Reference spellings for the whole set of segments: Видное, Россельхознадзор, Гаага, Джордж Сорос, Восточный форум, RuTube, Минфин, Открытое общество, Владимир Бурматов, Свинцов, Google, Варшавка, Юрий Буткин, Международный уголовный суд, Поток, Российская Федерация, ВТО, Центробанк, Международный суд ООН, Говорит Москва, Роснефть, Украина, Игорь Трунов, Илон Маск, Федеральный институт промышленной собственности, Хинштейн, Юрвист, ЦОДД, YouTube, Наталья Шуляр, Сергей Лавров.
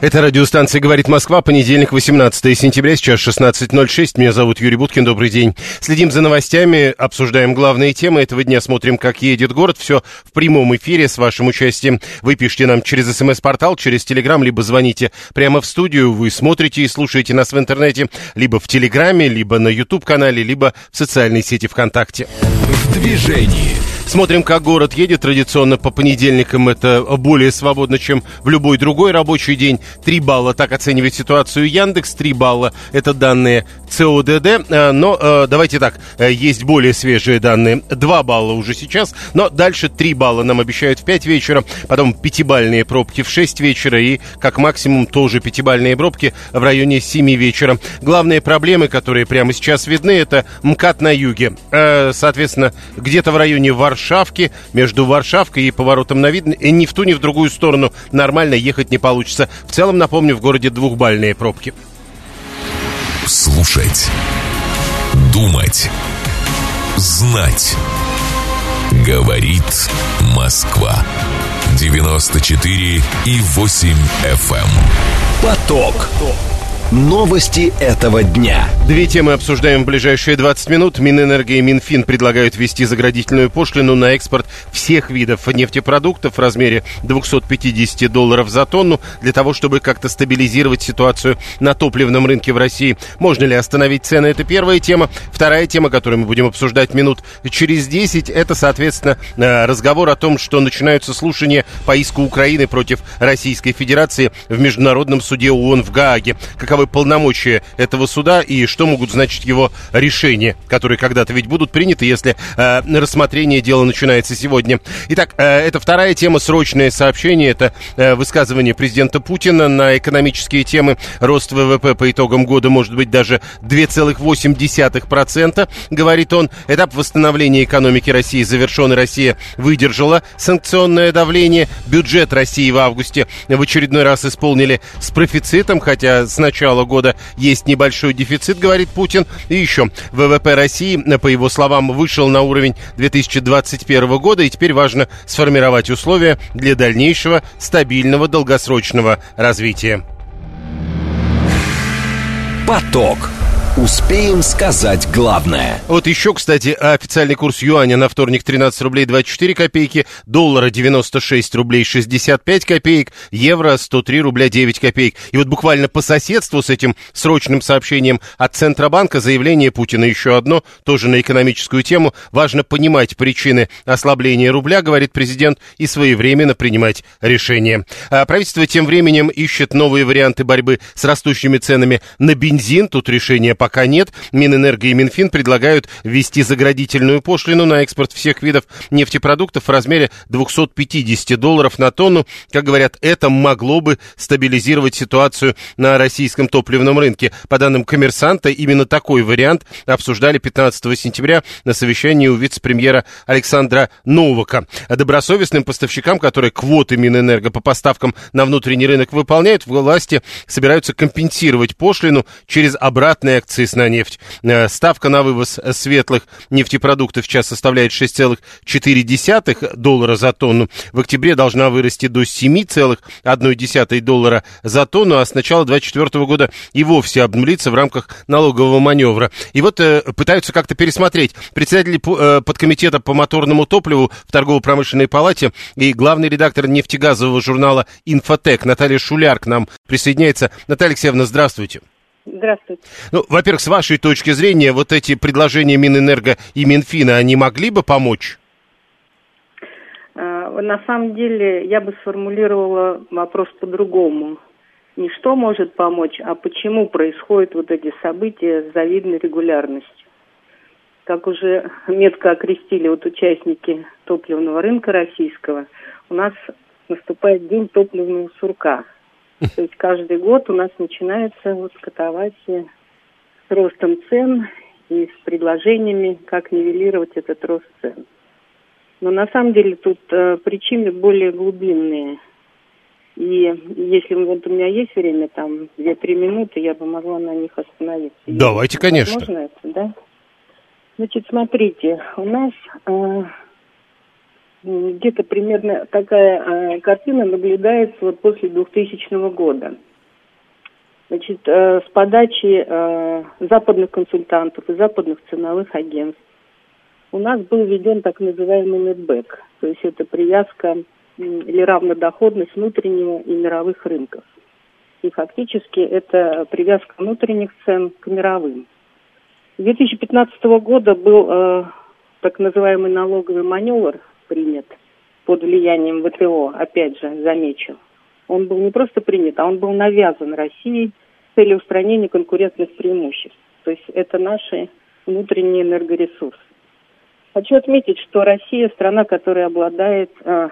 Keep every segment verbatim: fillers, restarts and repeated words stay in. Это радиостанция «Говорит Москва», понедельник, восемнадцатое сентября, сейчас шестнадцать ноль шесть. Меня зовут Юрий Буткин, добрый день. Следим за новостями, обсуждаем главные темы этого дня, смотрим, как едет город. Все в прямом эфире с вашим участием. Вы пишите нам через смс-портал, через Телеграм, либо звоните прямо в студию. Вы смотрите и слушаете нас в интернете, либо в Телеграме, либо на YouTube-канале, либо в социальной сети ВКонтакте. В движении. Смотрим, как город едет. Традиционно по понедельникам это более свободно, чем в любой другой рабочий день. Три балла. Так оценивает ситуацию Яндекс. Три балла. Это данные ЦОДД. Но давайте так. Есть более свежие данные. Два балла уже сейчас. Но дальше три балла нам обещают в пять вечера. Потом пятибалльные пробки в шесть вечера. И как максимум тоже пятибалльные пробки в районе семи вечера. Главные проблемы, которые прямо сейчас видны, это МКАД на юге. Соответственно, где-то в районе Варшавки. Варшавки, между Варшавкой и поворотом на Видное, и ни в ту, ни в другую сторону нормально ехать не получится. В целом, напомню, в городе двухбалльные пробки. Слушать, думать, знать. Говорит Москва. девяносто четыре и восемь эф эм. Поток. Новости этого дня. Две темы обсуждаем в ближайшие двадцать минут. Минэнерго и Минфин предлагают ввести заградительную пошлину на экспорт всех видов нефтепродуктов в размере двести пятьдесят долларов за тонну для того, чтобы как-то стабилизировать ситуацию на топливном рынке в России. Можно ли остановить цены? Это первая тема. Вторая тема, которую мы будем обсуждать минут через десять, это, соответственно, разговор о том, что начинаются слушания по иску Украины против Российской Федерации в Международном суде ООН в Гааге. Какова полномочия этого суда и что могут значить его решения, которые когда-то ведь будут приняты, если э, рассмотрение дела начинается сегодня. Итак, э, это вторая тема, срочное сообщение, это э, высказывание президента Путина на экономические темы. Рост ВВП по итогам года может быть даже две целых восемь десятых процента, говорит он. Этап восстановления экономики России завершен, и Россия выдержала санкционное давление. Бюджет России в августе в очередной раз исполнили с профицитом, хотя с начала года есть небольшой дефицит, говорит Путин. И еще ВВП России, по его словам, вышел на уровень две тысячи двадцать первого года, и теперь важно сформировать условия для дальнейшего стабильного долгосрочного развития. Поток. Успеем сказать главное. Вот еще, кстати, официальный курс юаня на вторник тринадцать рублей двадцать четыре копейки, доллара девяносто шесть рублей шестьдесят пять копеек, евро сто три рубля девять копеек. И вот буквально по соседству с этим срочным сообщением от Центробанка заявление Путина еще одно, тоже на экономическую тему. Важно понимать причины ослабления рубля, говорит президент, и своевременно принимать решения. А правительство тем временем ищет новые варианты борьбы с растущими ценами на бензин. Тут решение пока Пока нет. Минэнерго и Минфин предлагают ввести заградительную пошлину на экспорт всех видов нефтепродуктов в размере двести пятьдесят долларов на тонну. Как говорят, это могло бы стабилизировать ситуацию на российском топливном рынке. По данным «Коммерсанта», именно такой вариант обсуждали пятнадцатого сентября на совещании у вице-премьера Александра Новака. Добросовестным поставщикам, которые квоты Минэнерго по поставкам на внутренний рынок выполняют, власти собираются компенсировать пошлину через обратный акциз на нефть. Ставка на вывоз светлых нефтепродуктов сейчас составляет шесть целых четыре десятых доллара за тонну. В октябре должна вырасти до семь целых одна десятая доллара за тонну, а с начала две тысячи двадцать четвёртого года и вовсе обнулится в рамках налогового маневра. И вот э, пытаются как-то пересмотреть. Председатель э, подкомитета по моторному топливу в Торгово-промышленной палате и главный редактор нефтегазового журнала «Инфотек» Наталья Шуляр к нам присоединяется. Наталья Алексеевна, здравствуйте. Здравствуйте. Ну, во-первых, с вашей точки зрения, вот эти предложения Минэнерго и Минфина, они могли бы помочь? На самом деле, я бы сформулировала вопрос по-другому. Не что может помочь, а почему происходят вот эти события с завидной регулярностью. Как уже метко окрестили вот участники топливного рынка российского, у нас наступает день топливного сурка. То есть каждый год у нас начинается вот катавасия с ростом цен и с предложениями, как нивелировать этот рост цен. Но на самом деле тут э, причины более глубинные. И если вот у меня есть время, там, две-три минуты, я бы могла на них остановиться. Давайте, конечно. Возможно это, да? Значит, смотрите, у нас э, где-то примерно такая э, картина наблюдается вот после двухтысячного года. Значит, э, с подачи э, западных консультантов и западных ценовых агентств у нас был введен так называемый нетбэк, то есть это привязка или равнодоходность внутреннего и мировых рынков. И фактически это привязка внутренних цен к мировым. С две тысячи пятнадцатого года был э, так называемый налоговый маневр принят под влиянием ВТО, опять же, замечу. Он был не просто принят, а он был навязан России с целью устранения конкурентных преимуществ. То есть это наши внутренние энергоресурсы. Хочу отметить, что Россия страна, которая обладает... Э,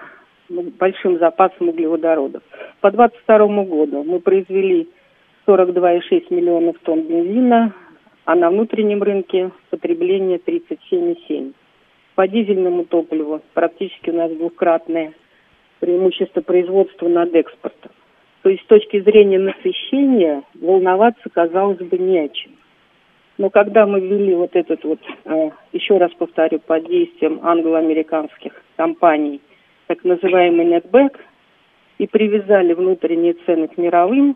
большим запасом углеводородов. По двадцать второму году мы произвели сорок два и шесть миллионов тонн бензина, а на внутреннем рынке потребление тридцать семь и семь. По дизельному топливу практически у нас двукратное преимущество производства над экспортом. То есть с точки зрения насыщения волноваться, казалось бы, не о чем. Но когда мы ввели вот этот вот, еще раз повторю, под действием англо-американских компаний, так называемый нетбэк, и привязали внутренние цены к мировым,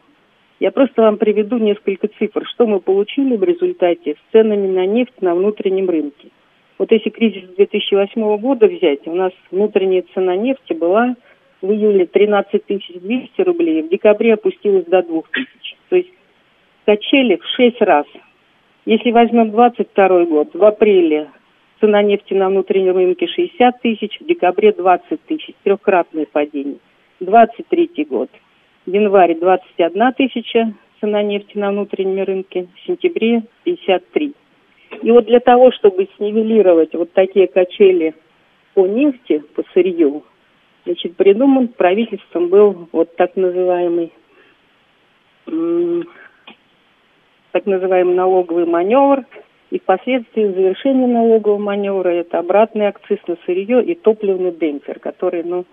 я просто вам приведу несколько цифр, что мы получили в результате с ценами на нефть на внутреннем рынке. Вот если кризис две тысячи восьмого года взять, у нас внутренняя цена нефти была в июле тринадцать тысяч двести рублей, в декабре опустилась до двух тысяч. То есть качели в шесть раз. Если возьмем двадцать второй год, в апреле цена нефти на внутреннем рынке шестьдесят тысяч, в декабре двадцать тысяч, трехкратное падение. двадцать третий год, январь двадцать одна тысяча, цена нефти на внутреннем рынке, в сентябре пятьдесят три. И вот для того, чтобы снивелировать вот такие качели по нефти, по сырью, значит, придуман правительством был вот так называемый, м- так называемый налоговый маневр, и впоследствии завершение налогового маневра – это обратный акциз на сырье и топливный демпфер, который, ну,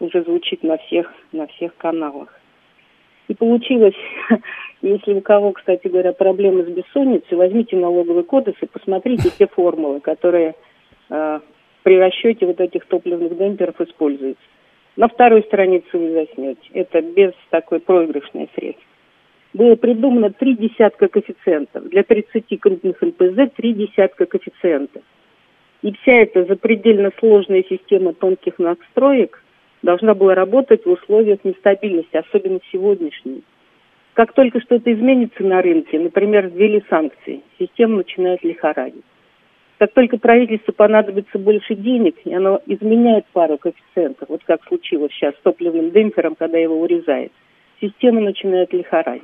уже звучит на всех, на всех каналах. И получилось, если у кого, кстати говоря, проблемы с бессонницей, возьмите налоговый кодекс и посмотрите те формулы, которые э, при расчете вот этих топливных демпферов используются. На второй странице вы заснете. Это без такой проигрышной средств. Было придумано три десятка коэффициентов. Для тридцати крупных НПЗ три десятка коэффициентов. И вся эта запредельно сложная система тонких настроек должна была работать в условиях нестабильности, особенно сегодняшней. Как только что-то изменится на рынке, например, ввели санкции, система начинает лихорадить. Как только правительству понадобится больше денег, и оно изменяет пару коэффициентов, вот как случилось сейчас с топливным демпфером, когда его урезает, система начинает лихорадить.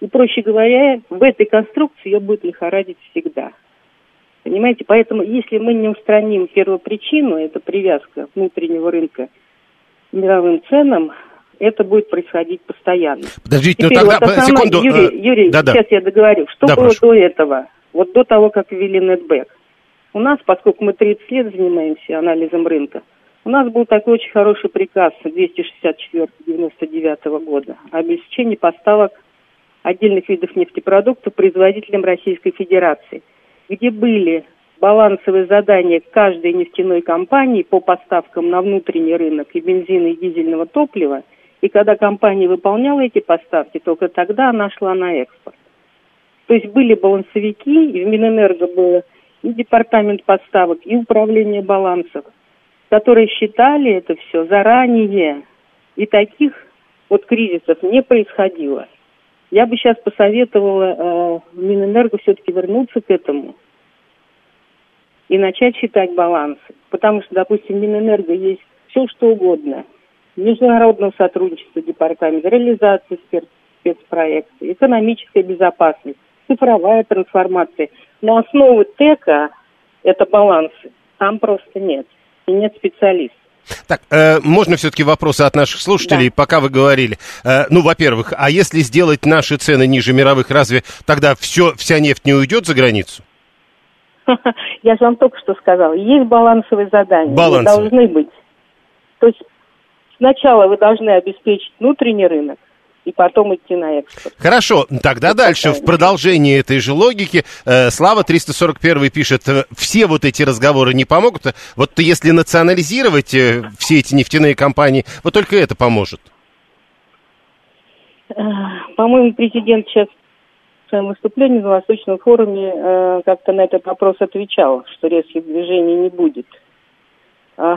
И, проще говоря, в этой конструкции ее будет лихорадить всегда. Понимаете? Поэтому, если мы не устраним первопричину, это привязка внутреннего рынка к мировым ценам, это будет происходить постоянно. Подождите, теперь, ну тогда... Вот основной, секунду, Юрий, Юрий да, сейчас да. я договорю. Что да, было прошу. До этого? Вот до того, как ввели нетбэк. У нас, поскольку мы тридцать лет занимаемся анализом рынка, у нас был такой очень хороший приказ двести шестьдесят четыре девяносто девятого года о обеспечении поставок отдельных видов нефтепродуктов производителям Российской Федерации, где были балансовые задания каждой нефтяной компании по поставкам на внутренний рынок и бензина, и дизельного топлива, и когда компания выполняла эти поставки, только тогда она шла на экспорт. То есть были балансовики, и в Минэнерго было и департамент поставок, и управление балансов, которые считали это все заранее, и таких вот кризисов не происходило. Я бы сейчас посоветовала э, Минэнерго все-таки вернуться к этому и начать считать балансы. Потому что, допустим, в Минэнерго есть все, что угодно. Международного сотрудничества департамента, реализации спец- спецпроекта, экономическая безопасность, цифровая трансформация. Но основы ТЭКа – это балансы. Там просто нет. И нет специалистов. Так, э, можно все-таки вопросы от наших слушателей, да. Пока вы говорили. Э, ну, во-первых, а если сделать наши цены ниже мировых, разве тогда все, вся нефть не уйдет за границу? Я же вам только что сказала, есть балансовые задания, балансовые. Должны быть. То есть Сначала вы должны обеспечить внутренний рынок, и потом идти на экспорт. Хорошо, тогда это дальше, правильно. В продолжении этой же логики, э, Слава триста сорок один пишет, все вот эти разговоры не помогут, вот если национализировать э, все эти нефтяные компании, вот только это поможет. По-моему, президент сейчас в своем выступлении на Восточном форуме э, как-то на этот вопрос отвечал, что резких движений не будет. То,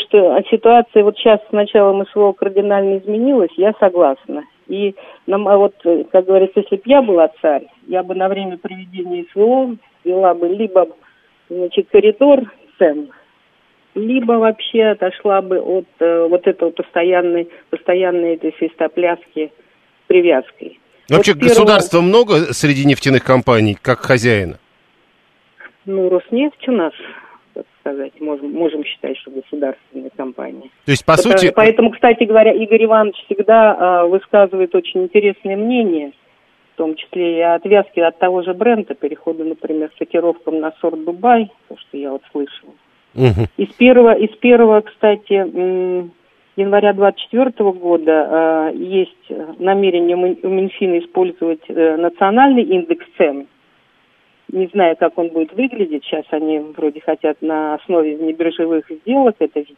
что ситуация вот сейчас с началом СВО кардинально изменилась, я согласна. И нам, а вот, как говорится, если бы я была царь, я бы на время проведения СВО вела бы либо, значит, коридор цен, либо вообще отошла бы от э, вот этого постоянной, постоянной этой свистопляски с привязкой. Вообще вот государства первого... много среди нефтяных компаний, как хозяина? Ну, Роснефть у нас... сказать, можем, можем считать, что государственная компания. То есть, по потому, сути... Поэтому, кстати говоря, Игорь Иванович всегда а, высказывает очень интересные мнения, в том числе и отвязки от того же бренда, перехода, например, к котировкам на сорт Дубай, то, что я вот слышала. Угу. Из первого, из первого, кстати, января двадцать четвёртого года а, есть намерение у Минфина использовать а, национальный индекс цен. Не знаю, как он будет выглядеть. Сейчас они вроде хотят на основе небиржевых сделок это видеть.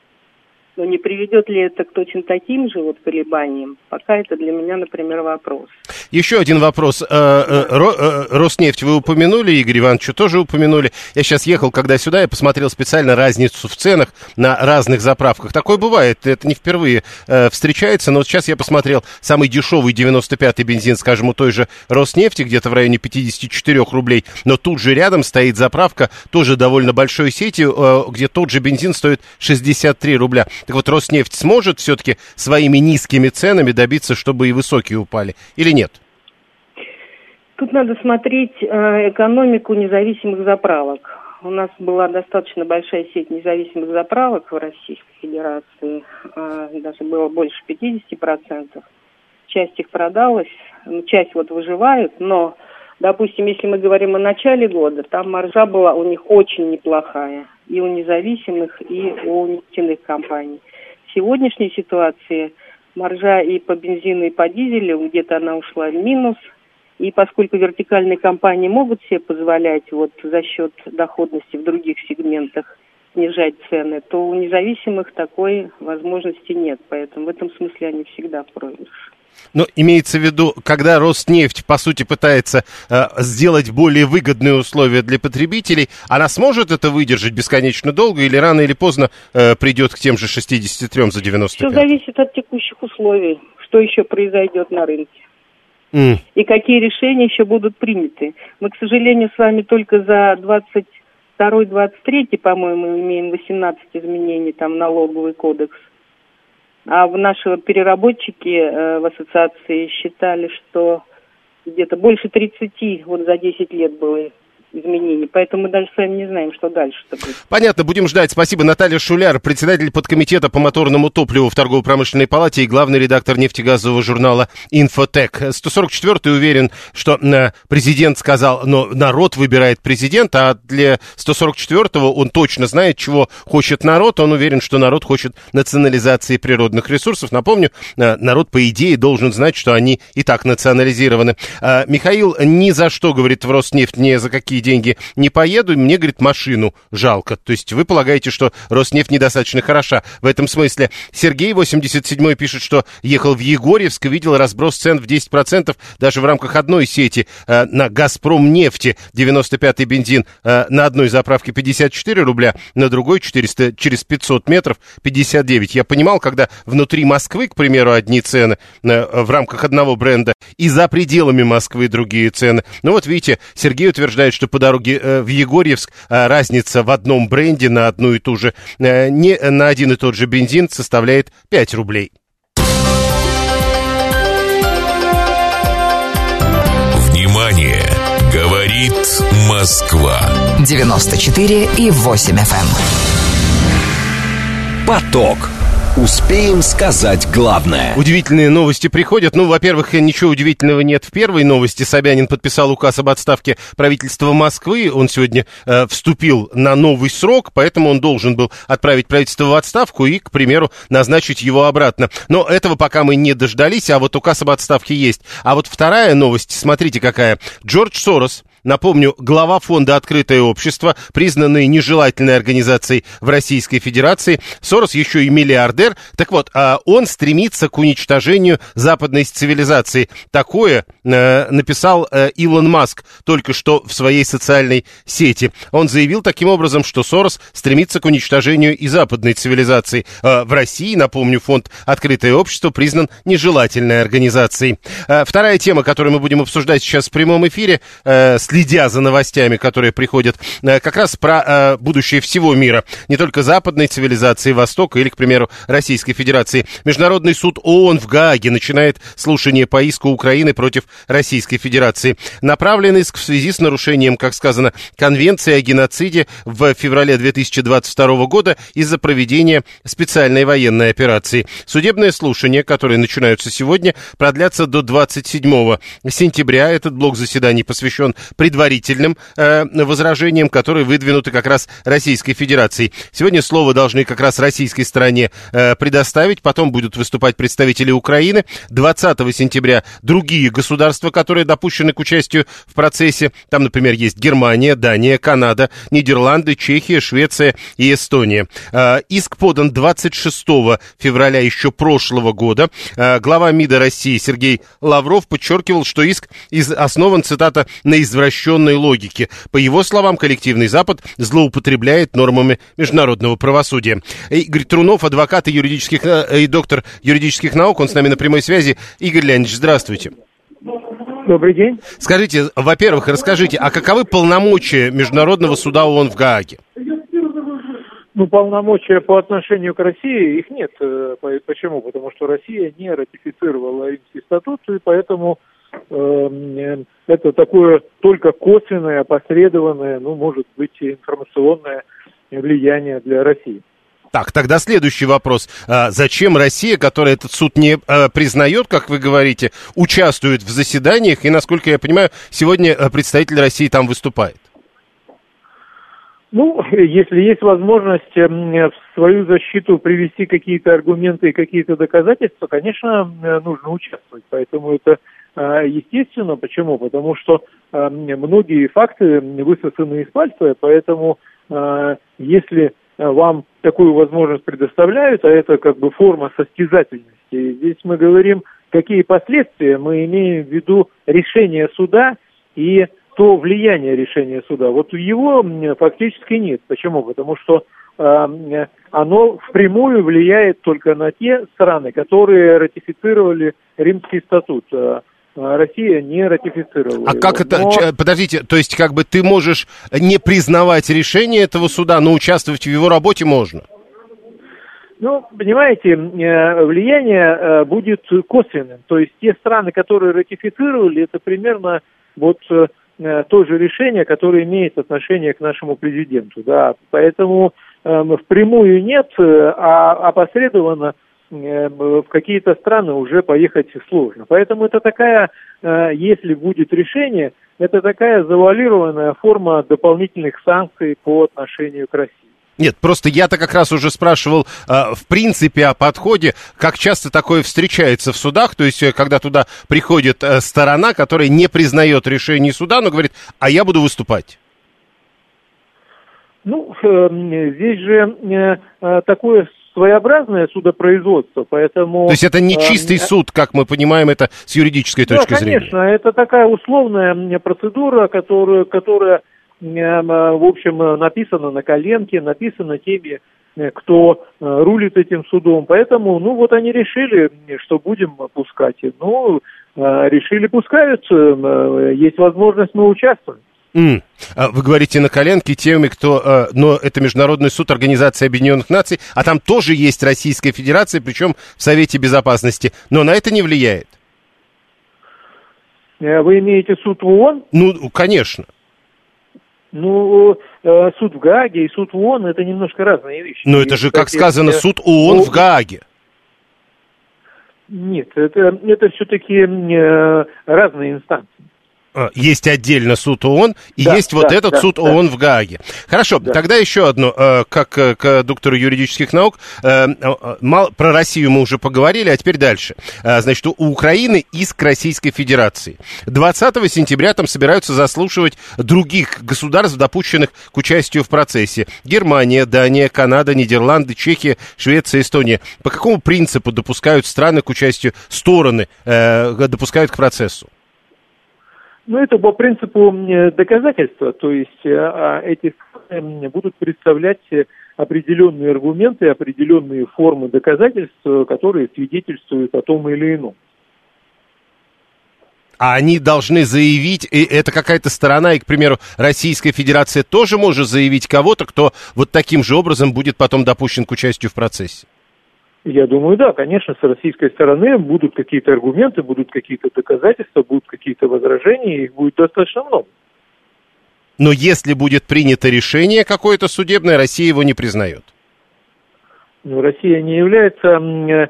Но не приведет ли это к точно таким же вот колебаниям? Пока это для меня, например, вопрос. Еще один вопрос. Роснефть вы упомянули, Игорь Иванович тоже упомянули. Я сейчас ехал, когда сюда, я посмотрел специально разницу в ценах на разных заправках. Такое бывает, это не впервые встречается. Но вот сейчас я посмотрел самый дешевый девяносто пятый бензин, скажем, у той же Роснефти, где-то в районе пятьдесят четыре рублей. Но тут же рядом стоит заправка, тоже довольно большой сети, где тот же бензин стоит шестьдесят три рубля. Так вот, Роснефть сможет все-таки своими низкими ценами добиться, чтобы и высокие упали, или нет? Тут надо смотреть экономику независимых заправок. У нас была достаточно большая сеть независимых заправок в Российской Федерации, даже было больше пятьдесят процентов. Часть их продалась, часть вот выживает, но, допустим, если мы говорим о начале года, там маржа была у них очень неплохая. И у независимых, и у нефтяных компаний. В сегодняшней ситуации маржа и по бензину, и по дизелю, где-то она ушла в минус. И поскольку вертикальные компании могут себе позволять вот за счет доходности в других сегментах снижать цены, то у независимых такой возможности нет. Поэтому в этом смысле они всегда в проигрыше. Но имеется в виду, когда Роснефть, по сути, пытается э, сделать более выгодные условия для потребителей, она сможет это выдержать бесконечно долго или рано или поздно э, придет к тем же шестидесяти трём за девяносто пять? Все зависит от текущих условий, что еще произойдет на рынке mm. и какие решения еще будут приняты. Мы, к сожалению, с вами только за двадцать второй - двадцать третий, по-моему, имеем восемнадцать изменений там налоговый кодекс. А наши переработчики в ассоциации считали, что где-то больше тридцати вот за десять лет было изменений. Поэтому мы даже с вами не знаем, что дальше будет. Понятно, будем ждать. Спасибо. Наталья Шуляр, председатель подкомитета по моторному топливу в Торгово-промышленной палате и главный редактор нефтегазового журнала «Инфотек». сто сорок четвёртый уверен, что президент сказал, но народ выбирает президента, а для сто сорок четвёртого он точно знает, чего хочет народ. Он уверен, что народ хочет национализации природных ресурсов. Напомню, народ, по идее, должен знать, что они и так национализированы. Михаил ни за что, говорит, в Роснефть, ни за какие деньги не поеду, мне, говорит, машину жалко. То есть вы полагаете, что Роснефть недостаточно хороша в этом смысле. Сергей, восемьдесят седьмой, пишет, что ехал в Егорьевск, видел разброс цен в десять процентов даже в рамках одной сети э, на «Газпромнефти». девяносто пятый бензин э, на одной заправке пятьдесят четыре рубля, на другой четыреста, через пятьсот метров пятьдесят девять. Я понимал, когда внутри Москвы, к примеру, одни цены э, в рамках одного бренда, и за пределами Москвы другие цены. Ну вот видите, Сергей утверждает, что по дороге в Егорьевск разница в одном бренде на одну и ту же, не на один и тот же бензин составляет пять рублей. Внимание! Говорит Москва. девяносто четыре и восемь эф эм. Поток. Успеем сказать главное. Удивительные новости приходят. Ну, во-первых, ничего удивительного нет в первой новости. Собянин подписал указ об отставке правительства Москвы. Он сегодня э, вступил на новый срок, поэтому он должен был отправить правительство в отставку и, к примеру, назначить его обратно. Но этого пока мы не дождались, а вот указ об отставке есть. А вот вторая новость, смотрите какая. Джордж Сорос, напомню, глава фонда «Открытое общество», признанный нежелательной организацией в Российской Федерации. Сорос еще и миллиардер. Так вот, он стремится к уничтожению западной цивилизации. Такое э, написал э, Илон Маск только что в своей социальной сети. Он заявил таким образом, что Сорос стремится к уничтожению и западной цивилизации. Э, в России, напомню, фонд «Открытое общество» признан нежелательной организацией. Э, вторая тема, которую мы будем обсуждать сейчас в прямом эфире, э, с следя за новостями, которые приходят, как раз про э, будущее всего мира, не только западной цивилизации, Востока или, к примеру, Российской Федерации. Международный суд ООН в Гааге начинает слушание по иску Украины против Российской Федерации. Направлен иск в связи с нарушением, как сказано, Конвенции о геноциде в феврале две тысячи двадцать второго года из-за проведения специальной военной операции. Судебные слушания, которые начинаются сегодня, продлятся до двадцать седьмого сентября. Этот блок заседаний посвящен предварительным э, возражениям, которые выдвинуты как раз Российской Федерацией. Сегодня слово должны как раз российской стороне э, предоставить, потом будут выступать представители Украины. двадцатого сентября другие государства, которые допущены к участию в процессе, там, например, есть Германия, Дания, Канада, Нидерланды, Чехия, Швеция и Эстония. Э, иск подан двадцать шестого февраля еще прошлого года. Э, глава МИДа России Сергей Лавров подчеркивал, что иск из, основан, цитата, «на извращении логики». По его словам, коллективный Запад злоупотребляет нормами международного правосудия. Игорь Трунов, адвокат и, юридических, и доктор юридических наук, он с нами на прямой связи. Игорь Леонидович, здравствуйте. Добрый день. Скажите, во-первых, расскажите, а каковы полномочия Международного суда ООН в Гааге? Ну, полномочия по отношению к России, их нет. Почему? Потому что Россия не ратифицировала Римский статут, и поэтому... это такое только косвенное, опосредованное, ну, может быть, информационное влияние для России. Так, тогда следующий вопрос. Зачем Россия, которая этот суд не признает, как вы говорите, участвует в заседаниях, и, насколько я понимаю, сегодня представитель России там выступает? Ну, если есть возможность в свою защиту привести какие-то аргументы и какие-то доказательства, конечно, нужно участвовать, поэтому это... Естественно, почему? Потому что э, многие факты высосаны из пальца, поэтому э, если вам такую возможность предоставляют, а это как бы форма состязательности, здесь мы говорим, какие последствия, мы имеем в виду решение суда и то влияние решения суда. Вот его фактически нет. Почему? Потому что э, оно впрямую влияет только на те страны, которые ратифицировали Римский статут. Россия не ратифицировала. А его, как это... Но... Подождите, то есть как бы ты можешь не признавать решение этого суда, но участвовать в его работе можно? Ну, понимаете, влияние будет косвенным. То есть те страны, которые ратифицировали, это примерно вот то же решение, которое имеет отношение к нашему президенту. Да? Поэтому впрямую нет, а опосредованно в какие-то страны уже поехать сложно. Поэтому это такая, если будет решение, это такая завуалированная форма дополнительных санкций по отношению к России. Нет, просто я-то как раз уже спрашивал, э, в принципе, о подходе, как часто такое встречается в судах, то есть, когда туда приходит э, сторона, которая не признает решение суда, но говорит, а я буду выступать. Ну, э, здесь же э, такое... своеобразное судопроизводство, поэтому... То есть это не чистый э, суд, как мы понимаем это с юридической да, точки зрения? Да, конечно, это такая условная процедура, которую, которая, в общем, написана на коленке, написана теми, кто рулит этим судом, поэтому, ну, вот они решили, что будем пускать, ну, решили пускают, есть возможность, мы участвуем. Mm. Вы говорите на коленке теми, кто... Но это Международный суд Организации Объединенных Наций, а там тоже есть Российская Федерация, причем в Совете Безопасности. Но на это не влияет. Вы имеете суд в ООН? Ну, конечно. Ну, суд в Гааге и суд в ООН — это немножко разные вещи. Но это же, как сказано, суд ООН в Гааге. Нет, это, это все-таки э, разные инстанции. Есть отдельно суд ООН, и да, есть да, вот этот да, суд да. ООН в Гааге. Хорошо, да. Тогда еще одно, как к доктору юридических наук. Про Россию мы уже поговорили, а теперь дальше. Значит, у Украины иск Российской Федерации. двадцатого сентября там собираются заслушивать других государств, допущенных к участию в процессе. Германия, Дания, Канада, Нидерланды, Чехия, Швеция, Эстония. По какому принципу допускают страны к участию, стороны допускают к процессу? Ну, это по принципу доказательства, то есть эти страны будут представлять определенные аргументы, определенные формы доказательств, которые свидетельствуют о том или ином. А они должны заявить, и это какая-то сторона, и, к примеру, Российская Федерация тоже может заявить кого-то, кто вот таким же образом будет потом допущен к участию в процессе? Я думаю, да, конечно, с российской стороны будут какие-то аргументы, будут какие-то доказательства, будут какие-то возражения, их будет достаточно много. Но если будет принято решение какое-то судебное, Россия его не признает? Ну, Россия не является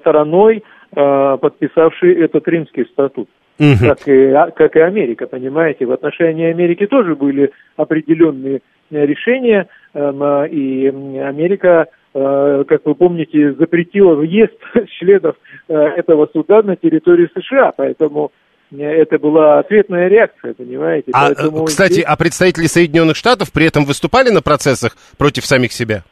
стороной, подписавшей этот Римский статут. Угу. Как и, как и Америка, понимаете, в отношении Америки тоже были определенные решения, и Америка... как вы помните, запретила въезд членов этого суда на территорию США, поэтому это была ответная реакция, понимаете. А, поэтому... Кстати, а представители Соединенных Штатов при этом выступали на процессах против самих себя?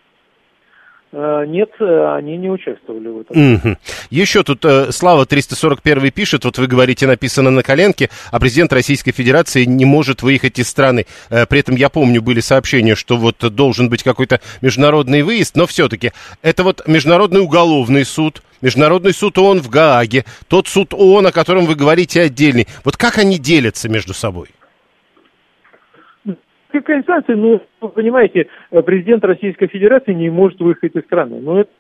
Нет, они не участвовали в этом. Угу. Еще тут э, Слава триста сорок один пишет, вот вы говорите, написано на коленке, а президент Российской Федерации не может выехать из страны. Э, при этом, я помню, были сообщения, что вот должен быть какой-то международный выезд, но все-таки это вот Международный уголовный суд, Международный суд ООН в Гааге, тот суд ООН, о котором вы говорите, отдельный. Вот как они делятся между собой? Какая инстанция, ну, вы понимаете, президент Российской Федерации не может выехать из страны. Ну, это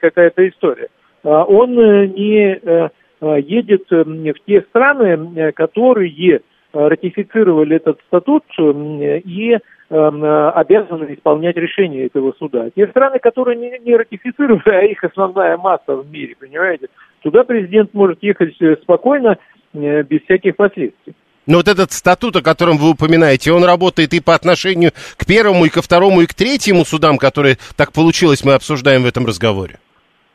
какая-то история. Он не едет в те страны, которые ратифицировали этот статут и обязаны исполнять решения этого суда. Те страны, которые не ратифицировали, а их основная масса в мире, понимаете, туда президент может ехать спокойно, без всяких последствий. Но вот этот статут, о котором вы упоминаете, он работает и по отношению к первому, и ко второму, и к третьему судам, которые, так получилось, мы обсуждаем в этом разговоре?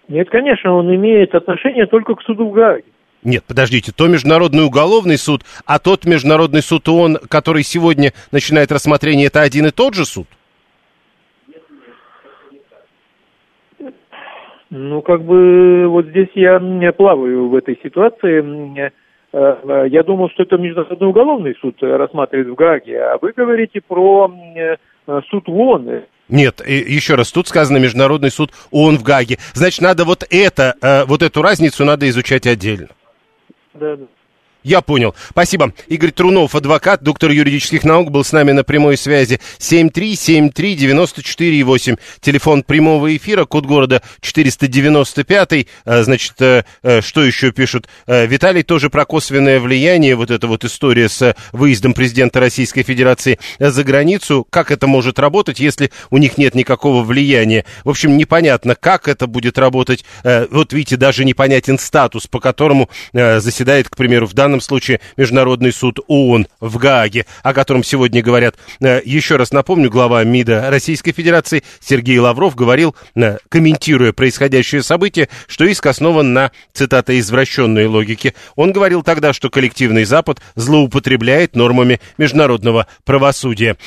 Нет, конечно, он имеет отношение только к суду в Гааге. Нет, подождите, то Международный уголовный суд, а тот Международный суд ООН, который сегодня начинает рассмотрение, это один и тот же суд? Ну, как бы вот здесь я плаваю в этой ситуации. Я думал, что это Международный уголовный суд рассматривает в Гааге, а вы говорите про суд ООН. Нет, еще раз, тут сказано Международный суд ООН в Гааге. Значит, надо вот это, вот эту разницу надо изучать отдельно. Да, да. Я понял. Спасибо. Игорь Трунов, адвокат, доктор юридических наук, был с нами на прямой связи. семь три семь три девять четыре восемь. Телефон прямого эфира, код города четыреста девяносто пять. Значит, что еще пишут? Виталий тоже про косвенное влияние. Вот эта вот история с выездом президента Российской Федерации за границу. Как это может работать, если у них нет никакого влияния? В общем, непонятно, как это будет работать. Вот видите, даже непонятен статус, по которому заседает, к примеру, в данном В данном случае Международный суд ООН в Гааге, о котором сегодня говорят. Еще раз напомню, глава МИДа Российской Федерации Сергей Лавров говорил, комментируя происходящее событие, что иск основан на, цитата, извращенной логике. Он говорил тогда, что коллективный Запад злоупотребляет нормами международного правосудия.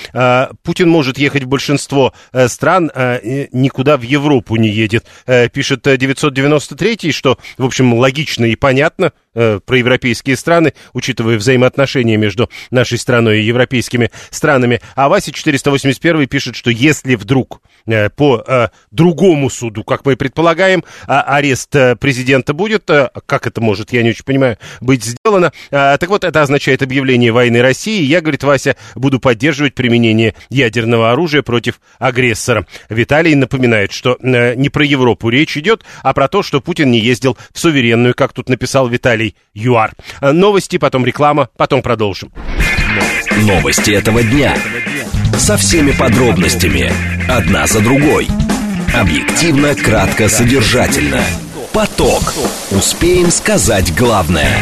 Путин может ехать в большинство стран, никуда в Европу не едет. Пишет девятьсот девяносто третий, что, в общем, логично и понятно, проевропейские страны, учитывая взаимоотношения между нашей страной и европейскими странами. А Вася четыреста восемьдесят один пишет, что если вдруг э, по э, другому суду, как мы и предполагаем, э, арест э, президента будет, э, как это может, я не очень понимаю, быть сделано, э, так вот это означает объявление войны России. Я, говорит Вася, буду поддерживать применение ядерного оружия против агрессора. Виталий напоминает, что э, не про Европу речь идет, а про то, что Путин не ездил в суверенную, как тут написал Виталий ЮАР. Новости, потом реклама, потом продолжим. Новости этого дня. Со всеми подробностями. Одна за другой. Объективно, кратко, содержательно. Поток. Успеем сказать главное.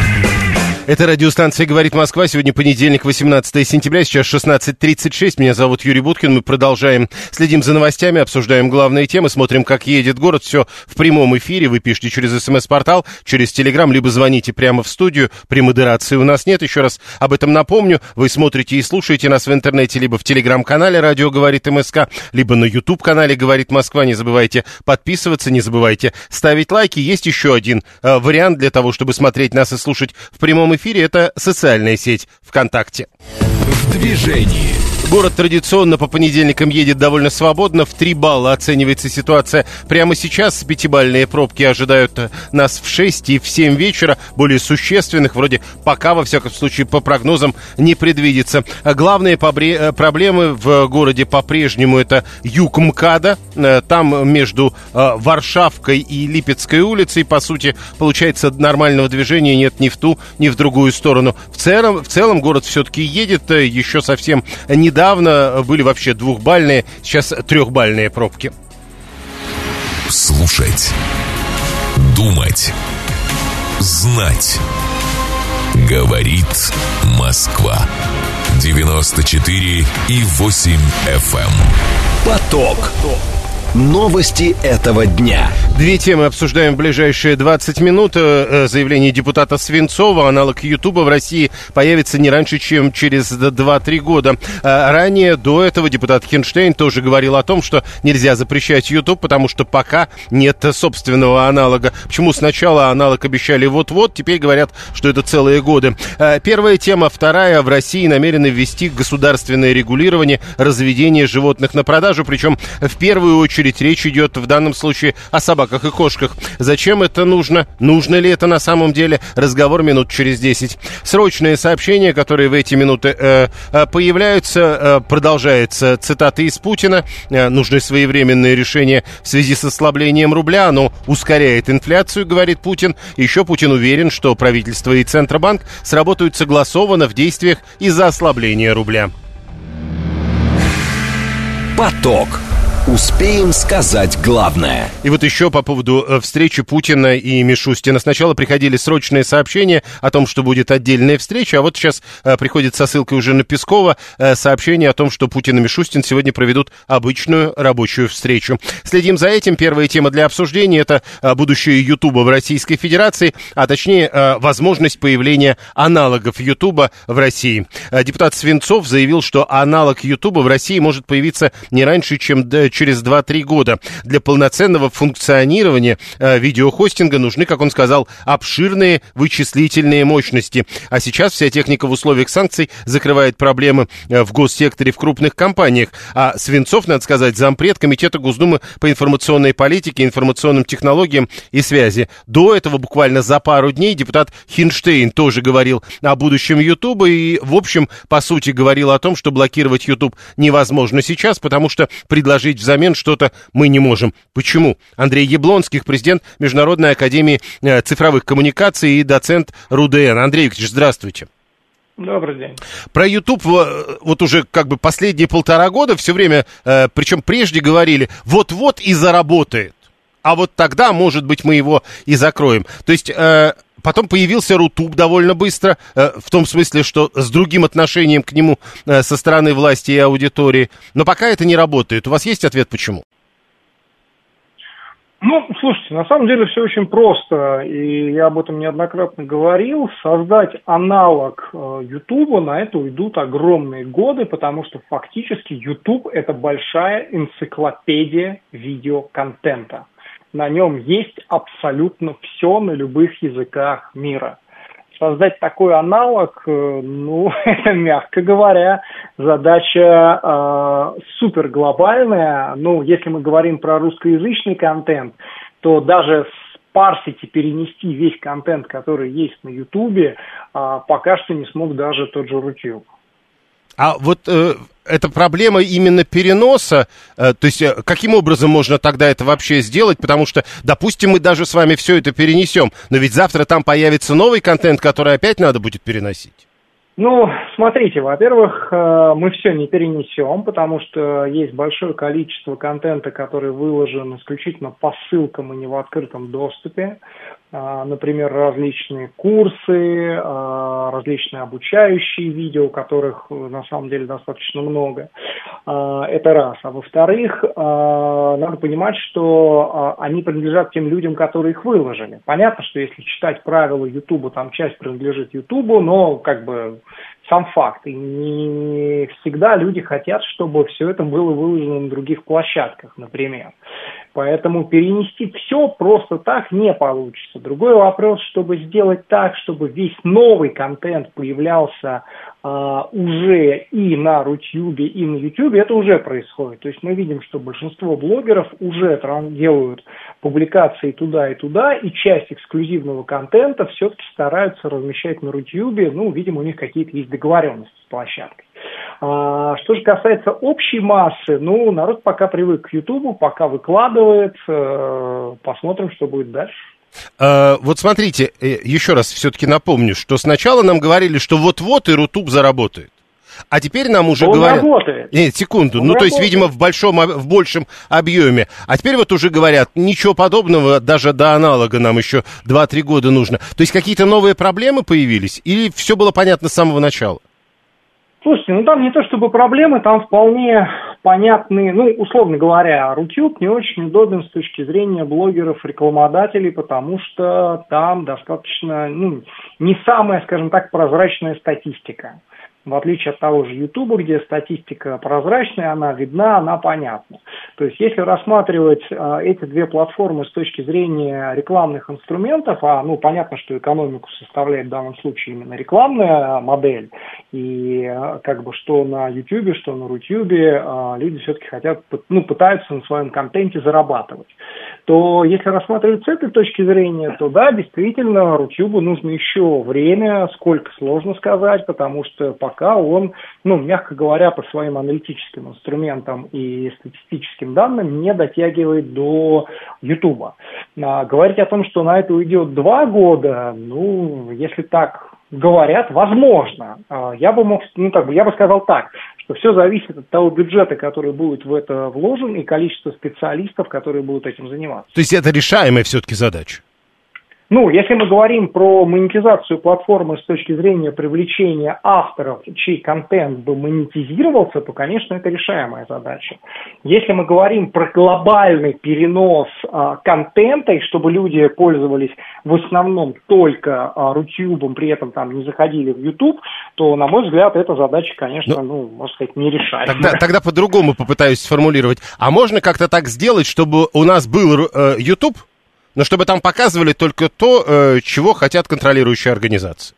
Это радиостанция «Говорит Москва». Сегодня понедельник, восемнадцатое сентября, сейчас шестнадцать тридцать шесть. Меня зовут Юрий Буткин. Мы продолжаем, следим за новостями, обсуждаем главные темы, смотрим, как едет город. Все в прямом эфире. Вы пишете через эс эм эс-портал, через Телеграм, либо звоните прямо в студию. Премодерации у нас нет. Еще раз об этом напомню. Вы смотрите и слушаете нас в интернете, либо в Телеграм-канале «Радио Говорит МСК», либо на YouTube-канале «Говорит Москва». Не забывайте подписываться, не забывайте ставить лайки. Есть еще один э, вариант для того, чтобы смотреть нас и слушать в прямом эфире. В эфире это социальная сеть ВКонтакте. В движении. Город традиционно по понедельникам едет довольно свободно. В три балла оценивается ситуация прямо сейчас. Пятибалльные пробки ожидают нас в шесть и в семь вечера. Более существенных вроде пока, во всяком случае, по прогнозам не предвидится. Главные побре- проблемы в городе по-прежнему это юг МКАДа. Там между Варшавкой и Липецкой улицей, по сути, получается, нормального движения нет ни в ту, ни в другую сторону. В целом, в целом город все-таки едет. Еще совсем недавно. Недавно были вообще двухбальные, сейчас трехбальные пробки. Слушать, думать, знать. Говорит Москва. девяносто четыре и восемь эф эм. Поток. Новости этого дня. Две темы обсуждаем в ближайшие двадцать минут. Заявление депутата Свинцова. Аналог Ютуба в России появится не раньше, чем через два-три года. Ранее, до этого, депутат Хинштейн тоже говорил о том, что нельзя запрещать Ютуб, потому что пока нет собственного аналога. Почему сначала аналог обещали вот-вот, теперь говорят, что это целые годы. Первая тема. Вторая. В России намерены ввести государственное регулирование разведения животных на продажу. Причем в первую очередь речь идет в данном случае о собаках и кошках. Зачем это нужно? Нужно ли это на самом деле? Разговор минут через десять. Срочные сообщения, которые в эти минуты э, появляются, э, продолжаются цитаты из Путина. Э, нужны своевременные решения в связи с ослаблением рубля. Оно ускоряет инфляцию, говорит Путин. Еще Путин уверен, что правительство и Центробанк сработают согласованно в действиях из-за ослабления рубля. Поток. Успеем сказать главное. И вот еще по поводу встречи Путина и Мишустина. Сначала приходили срочные сообщения о том, что будет отдельная встреча, а вот сейчас приходит со ссылкой уже на Пескова сообщение о том, что Путин и Мишустин сегодня проведут обычную рабочую встречу. Следим за этим. Первая тема для обсуждения – это будущее Ютуба в Российской Федерации, а точнее возможность появления аналогов Ютуба в России. Депутат Свинцов заявил, что аналог Ютуба в России может появиться не раньше, чем до через два-три года. Для полноценного функционирования э, видеохостинга нужны, как он сказал, обширные вычислительные мощности. А сейчас вся техника в условиях санкций закрывает проблемы э, в госсекторе, в крупных компаниях. А Свинцов, надо сказать, зампред комитета Госдумы по информационной политике, информационным технологиям и связи. До этого буквально за пару дней депутат Хинштейн тоже говорил о будущем Ютуба и, в общем, по сути, говорил о том, что блокировать Ютуб невозможно сейчас, потому что предложить взамен что-то мы не можем. Почему? Андрей Яблонских, президент Международной академии цифровых коммуникаций и доцент РУДН. Андрей Викторович, здравствуйте. Добрый день. Про YouTube вот уже как бы последние полтора года все время, причем прежде говорили, вот-вот и заработает, а вот тогда, может быть, мы его и закроем. То есть потом появился RuTube довольно быстро, в том смысле, что с другим отношением к нему со стороны власти и аудитории. Но пока это не работает. У вас есть ответ, почему? Ну, слушайте, на самом деле все очень просто, и я об этом неоднократно говорил. Создать аналог Ютуба, на это уйдут огромные годы, потому что фактически Ютуб – это большая энциклопедия видеоконтента. На нем есть абсолютно все на любых языках мира. Создать такой аналог, ну, это, мягко говоря, задача э, суперглобальная. Ну, если мы говорим про русскоязычный контент, то даже спарсить и перенести весь контент, который есть на Ютубе, э, пока что не смог даже тот же RuTube. А вот э, эта проблема именно переноса, э, то есть э, каким образом можно тогда это вообще сделать, потому что, допустим, мы даже с вами все это перенесем, но ведь завтра там появится новый контент, который опять надо будет переносить. Ну, смотрите, во-первых, мы все не перенесем, потому что есть большое количество контента, который выложен исключительно по ссылкам и не в открытом доступе. Например, различные курсы, различные обучающие видео, которых на самом деле достаточно много. Это раз. А во-вторых, надо понимать, что они принадлежат тем людям, которые их выложили. Понятно, что если читать правила YouTube, там часть принадлежит YouTube, но как бы сам факт. И не всегда люди хотят, чтобы все это было выложено на других площадках, например. Поэтому перенести все просто так не получится. Другой вопрос, чтобы сделать так, чтобы весь новый контент появлялся э, уже и на RuTube, и на YouTube, это уже происходит. То есть мы видим, что большинство блогеров уже делают публикации туда и туда, и часть эксклюзивного контента все-таки стараются размещать на RuTube. Ну, видимо, у них какие-то есть договоренности с площадкой. А, что же касается общей массы, ну, народ пока привык к Ютубу, пока выкладывает, э, посмотрим, что будет дальше. А, вот смотрите, еще раз все-таки напомню, что сначала нам говорили, что вот-вот и Рутуб заработает. А теперь нам уже он говорят... Работает. Нет, секунду. Он ну, работает. То есть, видимо, в большом, в большем объеме. А теперь вот уже говорят, ничего подобного, даже до аналога нам еще два-три года нужно. То есть, какие-то новые проблемы появились? Или все было понятно с самого начала? Слушайте, ну там не то чтобы проблемы, там вполне понятные, ну, условно говоря, RuTube не очень удобен с точки зрения блогеров-рекламодателей, потому что там достаточно, ну, не самая, скажем так, прозрачная статистика. В отличие от того же Ютуба, где статистика прозрачная, она видна, она понятна. То есть, если рассматривать э, эти две платформы с точки зрения рекламных инструментов, а, ну, понятно, что экономику составляет в данном случае именно рекламная модель, и э, как бы что на Ютубе, что на Рутюбе, э, люди все-таки хотят, ну, пытаются на своем контенте зарабатывать. То если рассматривать с этой точки зрения, то да, действительно, Рутюбу нужно еще время, сколько сложно сказать, потому что по пока он, ну, мягко говоря, по своим аналитическим инструментам и статистическим данным не дотягивает до Ютуба. А говорить о том, что на это уйдет два года, ну, если так говорят, возможно. А я бы мог, ну, как бы, я бы сказал так, что все зависит от того бюджета, который будет в это вложен, и количества специалистов, которые будут этим заниматься. То есть это решаемая все-таки задача? Ну, если мы говорим про монетизацию платформы с точки зрения привлечения авторов, чей контент бы монетизировался, то, конечно, это решаемая задача. Если мы говорим про глобальный перенос а, контента, и чтобы люди пользовались в основном только а, Рутюбом, при этом там не заходили в YouTube, то, на мой взгляд, эта задача, конечно, ну, ну можно сказать, не решается. Тогда, тогда по-другому попытаюсь сформулировать. А можно как-то так сделать, чтобы у нас был э, YouTube? Но чтобы там показывали только то, чего хотят контролирующие организации.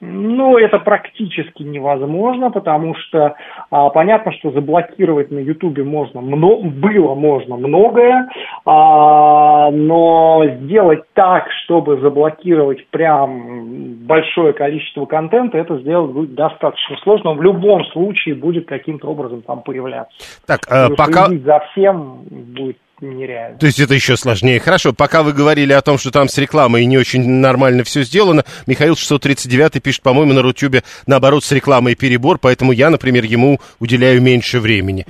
Ну, это практически невозможно, потому что а, понятно, что заблокировать на Ютубе можно мно- было можно многое, а, но сделать так, чтобы заблокировать прям большое количество контента, это сделать будет достаточно сложно. Он в любом случае будет каким-то образом там появляться. Так, а, пока... следить за всем будет нереально. То есть это еще сложнее. Хорошо, пока вы говорили о том, что там с рекламой не очень нормально все сделано, Михаил шестьсот тридцать девятый пишет, по-моему, на Рутюбе наоборот с рекламой перебор, поэтому я, например, ему уделяю меньше времени.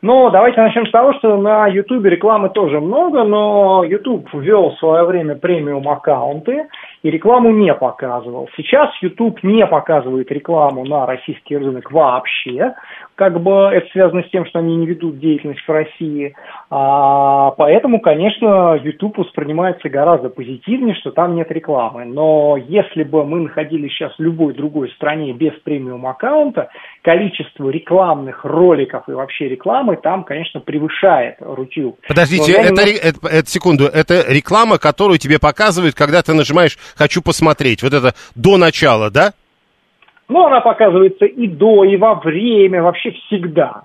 Ну, давайте начнем с того, что на Ютубе рекламы тоже много, но Ютуб ввел в свое время премиум-аккаунты и рекламу не показывал. Сейчас Ютуб не показывает рекламу на российский рынок вообще. Как бы это связано с тем, что они не ведут деятельность в России. А, поэтому, конечно, Ютуб воспринимается гораздо позитивнее, что там нет рекламы. Но если бы мы находились сейчас в любой другой стране без премиум-аккаунта, количество рекламных роликов и вообще рекламы там, конечно, превышает Рутюб. Подождите, это, немного... это, это, секунду, это реклама, которую тебе показывают, когда ты нажимаешь «хочу посмотреть». Вот это до начала, да? Ну, она показывается и до, и во время, вообще всегда.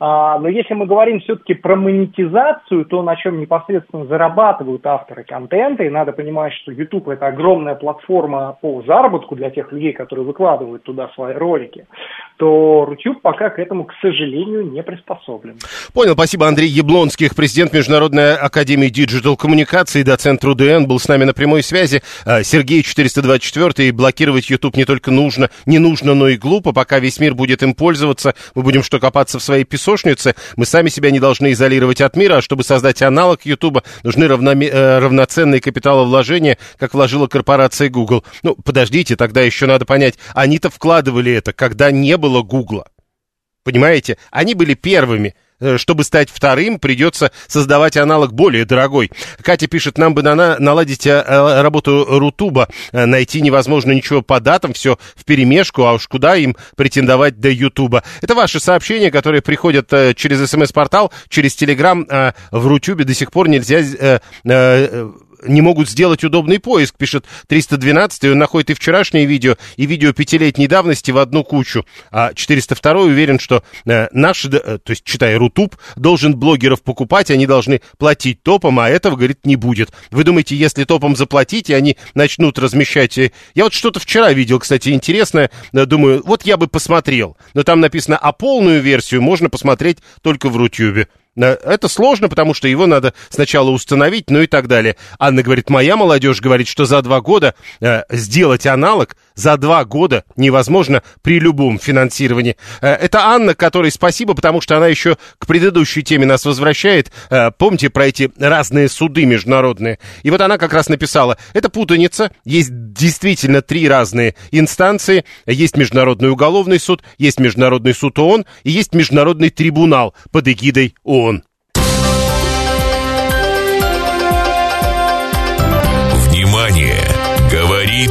А, но если мы говорим все-таки про монетизацию, то на чем непосредственно зарабатывают авторы контента, и надо понимать, что YouTube – это огромная платформа по заработку для тех людей, которые выкладывают туда свои ролики, то RuTube пока к этому, к сожалению, не приспособлен. Понял, спасибо. Андрей Яблонских, президент Международной академии диджитал-коммуникации, доцент РУДН, был с нами на прямой связи. Сергей, четыреста двадцать четыре, блокировать YouTube не только нужно, не нужно, но и глупо. Пока весь мир будет им пользоваться, мы будем что, копаться в своей песочнице? Мы сами себя не должны изолировать от мира, а чтобы создать аналог YouTube, нужны равноме- равноценные капиталовложения, как вложила корпорация Google. Ну, подождите, тогда еще надо понять, они-то вкладывали это, когда не было Гугла. Понимаете? Они были первыми. Чтобы стать вторым, придется создавать аналог более дорогой. Катя пишет, нам бы на- наладить а, работу Рутуба. А, найти невозможно ничего по датам, все вперемешку, а уж куда им претендовать до Ютуба. Это ваши сообщения, которые приходят а, через СМС-портал, через Телеграм. А, в Рутюбе до сих пор нельзя... А, а, не могут сделать удобный поиск, пишет триста двенадцать, и он находит и вчерашнее видео, и видео пятилетней давности в одну кучу. А четыреста два уверен, что э, наш, э, то есть, читая RuTube, должен блогеров покупать, они должны платить топом, а этого, говорит, не будет. Вы думаете, если топом заплатить, и они начнут размещать... Я вот что-то вчера видел, кстати, интересное, думаю, вот я бы посмотрел, но там написано, а полную версию можно посмотреть только в RuTube. Это сложно, потому что его надо сначала установить, ну и так далее. Анна говорит, моя молодежь говорит, что за два года э, сделать аналог за два года невозможно при любом финансировании. Э, это Анна, которой спасибо, потому что она еще к предыдущей теме нас возвращает. Э, помните про эти разные суды международные? И вот она как раз написала, это путаница, есть действительно три разные инстанции. Есть Международный уголовный суд, есть Международный суд ООН и есть Международный трибунал под эгидой ООН. Внимание! Говорит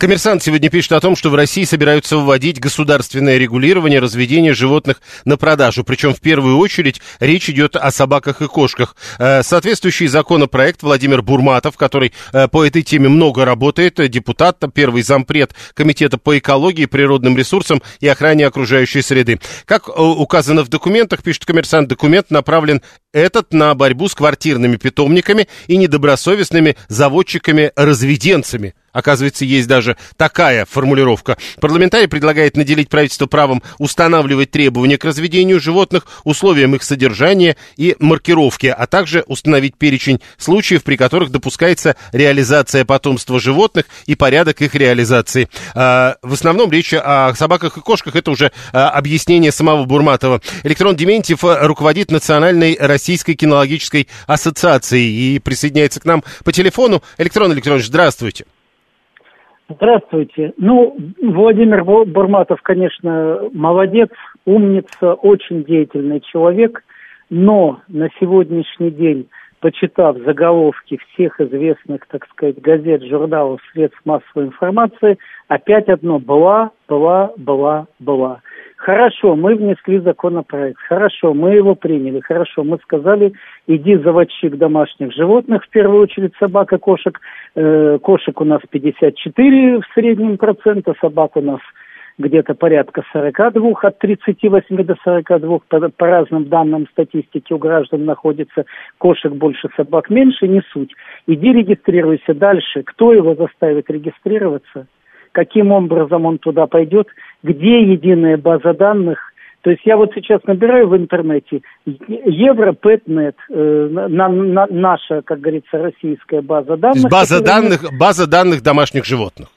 Коммерсант сегодня пишет о том, что в России собираются вводить государственное регулирование разведения животных на продажу. Причем в первую очередь речь идет о собаках и кошках. Соответствующий законопроект Владимир Бурматов, который по этой теме много работает, депутат, первый зампред Комитета по экологии, природным ресурсам и охране окружающей среды. Как указано в документах, пишет Коммерсант, документ направлен этот на борьбу с квартирными питомниками и недобросовестными заводчиками-разведенцами. Оказывается, есть даже такая формулировка. Парламентарий предлагает наделить правительство правом устанавливать требования к разведению животных, условиям их содержания и маркировки, а также установить перечень случаев, при которых допускается реализация потомства животных и порядок их реализации. В основном речь о собаках и кошках, это уже объяснение самого Бурматова. Электрон Дементьев руководит Национальной российской кинологической ассоциацией и присоединяется к нам по телефону. Электрон Электронович, здравствуйте. Здравствуйте. Ну, Владимир Бурматов, конечно, молодец, умница, очень деятельный человек, но на сегодняшний день, почитав заголовки всех известных, так сказать, газет, журналов, средств массовой информации, опять одно «была, была, была, была». Хорошо, мы внесли законопроект, хорошо, мы его приняли, хорошо, мы сказали, иди заводчик домашних животных, в первую очередь собак и кошек. Э, кошек у нас пятьдесят четыре в среднем процента, собак у нас где-то порядка сорок два, от тридцати восьми до сорока двух, по, по разным данным статистики у граждан находится, кошек больше, собак меньше, не суть. Иди регистрируйся дальше, кто его заставит регистрироваться? Каким образом он туда пойдет, где единая база данных. То есть я вот сейчас набираю в интернете Европетнет, э, на, на, наша, как говорится, российская база данных. База данных, нет, база данных домашних животных.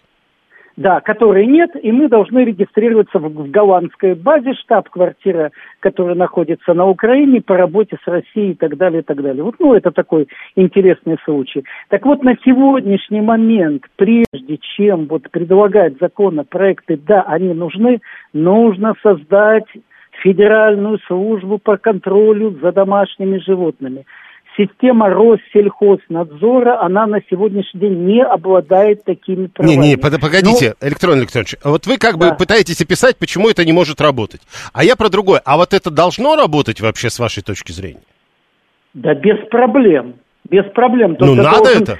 Да, которой нет, и мы должны регистрироваться в, в голландской базе, штаб-квартира, которая находится на Украине, по работе с Россией и так далее, и так далее. Вот, ну, это такой интересный случай. Так вот, на сегодняшний момент, прежде чем вот предлагать законопроекты, да, они нужны, нужно создать федеральную службу по контролю за домашними животными. Система Россельхознадзора, она на сегодняшний день не обладает такими правами. Не, не, погодите, но... Электрон Электронович, вот вы как да. бы пытаетесь описать, почему это не может работать. А я про другое. А вот это должно работать вообще с вашей точки зрения? Да без проблем. Без проблем. Только ну надо это?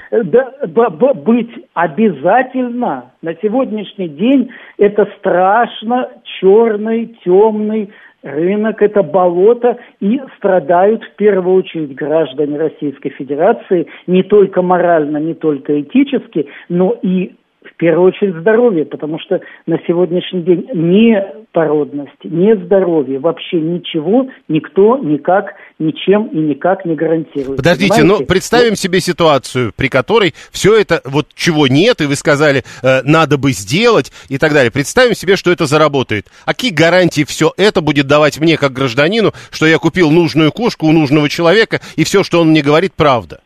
Быть обязательно. На сегодняшний день это страшно черный, темный рынок – это болото, и страдают в первую очередь граждане Российской Федерации не только морально, не только этически, но и в первую очередь здоровье, потому что на сегодняшний день ни породность, ни здоровье, вообще ничего, никто, никак, ничем и никак не гарантирует. Подождите, понимаете? Но представим вот. себе ситуацию, при которой все это, вот чего нет, и вы сказали, э, надо бы сделать и так далее. Представим себе, что это заработает. А какие гарантии все это будет давать мне, как гражданину, что я купил нужную кошку у нужного человека, и все, что он мне говорит, правда?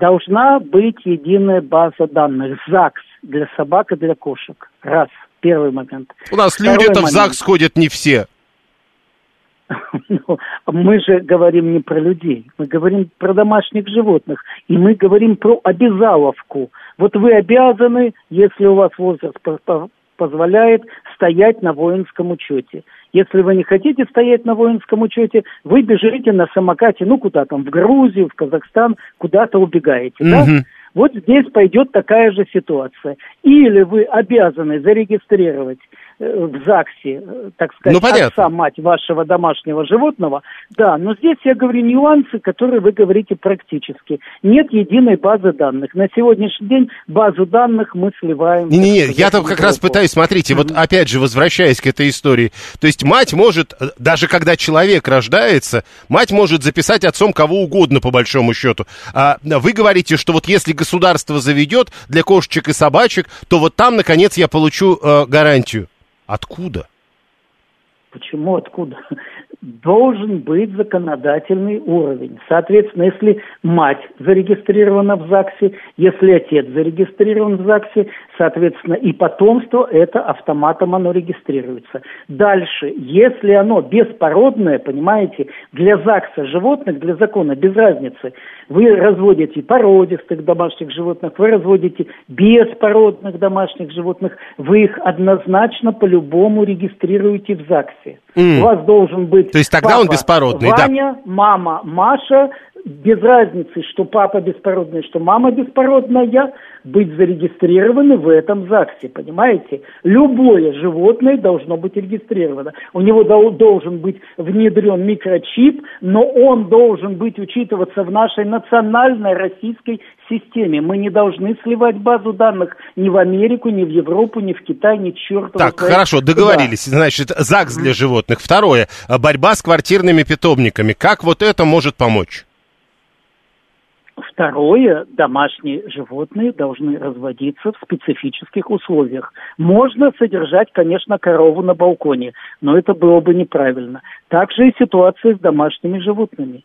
Должна быть единая база данных. ЗАГС для собак и для кошек. Раз. Первый момент. У нас Второй люди-то момент. в ЗАГС ходят не все. Мы же говорим не про людей. Мы говорим про домашних животных. И мы говорим про обязаловку. Вот вы обязаны, если у вас возраст позволяет, стоять на воинском учете. Если вы не хотите стоять на воинском учете, вы бежите на самокате, ну куда там, в Грузию, в Казахстан, куда-то убегаете, угу. да? Вот здесь пойдет такая же ситуация. Или вы обязаны зарегистрировать в ЗАГСе, так сказать, ну, отца, мать вашего домашнего животного. Да, но здесь я говорю нюансы, которые вы говорите практически. Нет единой базы данных. На сегодняшний день базу данных мы сливаем. Не, не, не, я там как раз пытаюсь, смотрите, mm-hmm. вот опять же, возвращаясь к этой истории. То есть мать может, даже когда человек рождается, мать может записать отцом кого угодно, по большому счету. А вы говорите, что вот если государство заведет для кошечек и собачек, то вот там, наконец, я получу э, гарантию. Откуда? Почему откуда? Должен быть законодательный уровень. Соответственно, если мать зарегистрирована в ЗАГСе, если отец зарегистрирован в ЗАГСе, соответственно, и потомство, это автоматом оно регистрируется. Дальше, если оно беспородное, понимаете, для ЗАГСа животных, для закона без разницы, вы разводите породистых домашних животных, вы разводите беспородных домашних животных, вы их однозначно по-любому регистрируете в ЗАГСе. Mm. У вас должен быть То есть тогда папа он беспородный, Ваня, да. мама Маша, без разницы, что папа беспородный, что мама беспородная, быть зарегистрированы в этом ЗАГСе, понимаете? Любое животное должно быть регистрировано. У него должен быть внедрен микрочип, но он должен быть учитываться в нашей национальной российской системе. Мы не должны сливать базу данных ни в Америку, ни в Европу, ни в Китай, ни чертова. Так, своей... хорошо, договорились. Да. Значит, ЗАГС для животных. Второе. Борьба с квартирными питомниками. Как вот это может помочь? Второе, домашние животные должны разводиться в специфических условиях. Можно содержать, конечно, корову на балконе, но это было бы неправильно. Также и ситуация с домашними животными.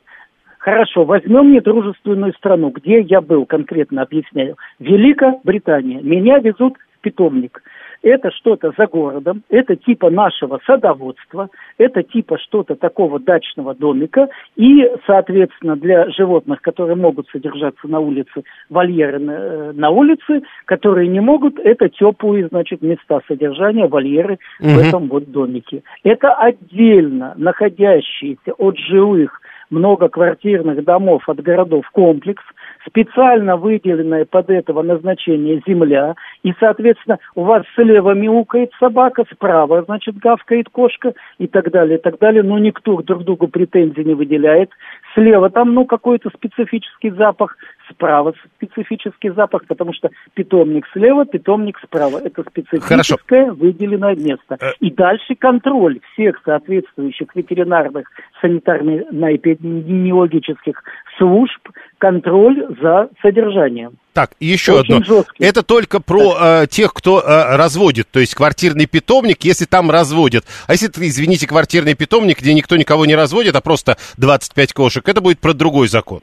Хорошо, возьмем недружественную страну, где я был, конкретно объясняю. Великобритания. Меня везут в питомник. Это что-то за городом, это типа нашего садоводства, это типа что-то такого дачного домика. И, соответственно, для животных, которые могут содержаться на улице, вольеры на, на улице, которые не могут, это теплые, значит, места содержания, вольеры mm-hmm. в этом вот домике. Это отдельно находящиеся от жилых многоквартирных домов, от городов комплекс, специально выделенная под этого назначение земля, и, соответственно, у вас слева мяукает собака, справа, значит, гавкает кошка и так далее, и так далее, но никто друг другу претензий не выделяет. Слева там, ну, какой-то специфический запах, справа специфический запах, потому что питомник слева, питомник справа. Это специфическое Хорошо. выделенное место. И дальше контроль всех соответствующих ветеринарных, санитарно-эпидемиологических служб, контроль за содержанием. Так, еще Очень одно. Жесткий. Это только про э, тех, кто э, разводит, то есть квартирный питомник, если там разводят. А если, извините, квартирный питомник, где никто никого не разводит, а просто двадцать пять кошек, это будет про другой закон.